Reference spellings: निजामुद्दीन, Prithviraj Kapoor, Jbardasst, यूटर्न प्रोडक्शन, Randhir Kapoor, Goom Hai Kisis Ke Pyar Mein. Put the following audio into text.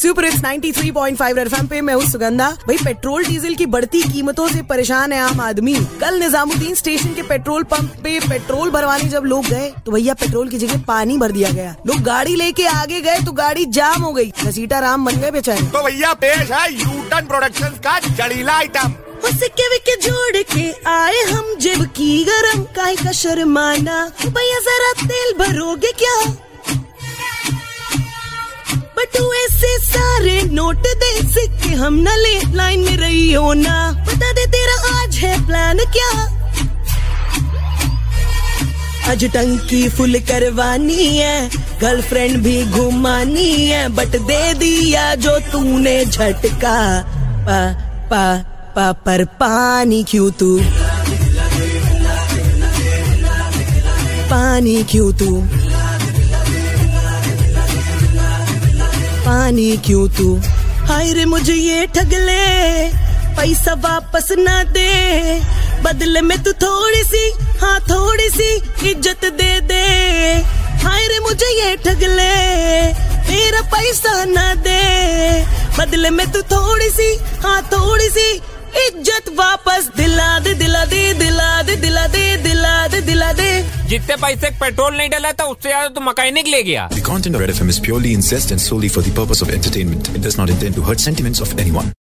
Super hits 93.5 red FM पे मैं हूँ सुगंधा। भाई पेट्रोल डीजल की बढ़ती कीमतों से परेशान है आम आदमी। कल निजामुद्दीन स्टेशन के पेट्रोल पंप पे पेट्रोल भरवाने जब लोग गए तो भैया पेट्रोल की जगह पानी भर दिया गया। लोग गाड़ी लेके आगे गए तो गाड़ी जाम हो गई। घसीटा राम बन गए बेचारे। तो भैया पेश है यूटर्न प्रोडक्शन का जड़ीला आइटम। सिक्के विक्के जोड़ के आए हम जेब की गरम, काहे का शर्माना भैया जरा तेल भरोगे क्या। बटुए से सारे नोट दे, सिक्के हम न ले, लाइन में रही हो ना। बता दे तेरा आज है प्लान क्या। आज टंकी फुल करवानी है, गर्लफ्रेंड भी घुमानी है, बट दे दिया जो तूने झटका। पा पा पर पानी क्यों तू, पानी क्यों तू, पानी क्यों तू। हाय रे मुझे ये ठगले, पैसा वापस ना दे, बदले में तू थोड़ी सी, हाँ थोड़ी सी इज्जत दे दे। हाय रे मुझे ये ठगले, तेरा पैसा ना दे, बदले में तू थोड़ी सी, हाँ थोड़ी सी इज्जत वापस दिला दे, दिला दे, दिला दे, दिला दे, दिला दे, दिला दे। जितने पैसे पेट्रोल नहीं डला था उससे ज्यादा तो मैकेनिक ले गया। The content of Red FM is purely incest and solely for the purpose of entertainment. It does not intend to hurt sentiments of anyone.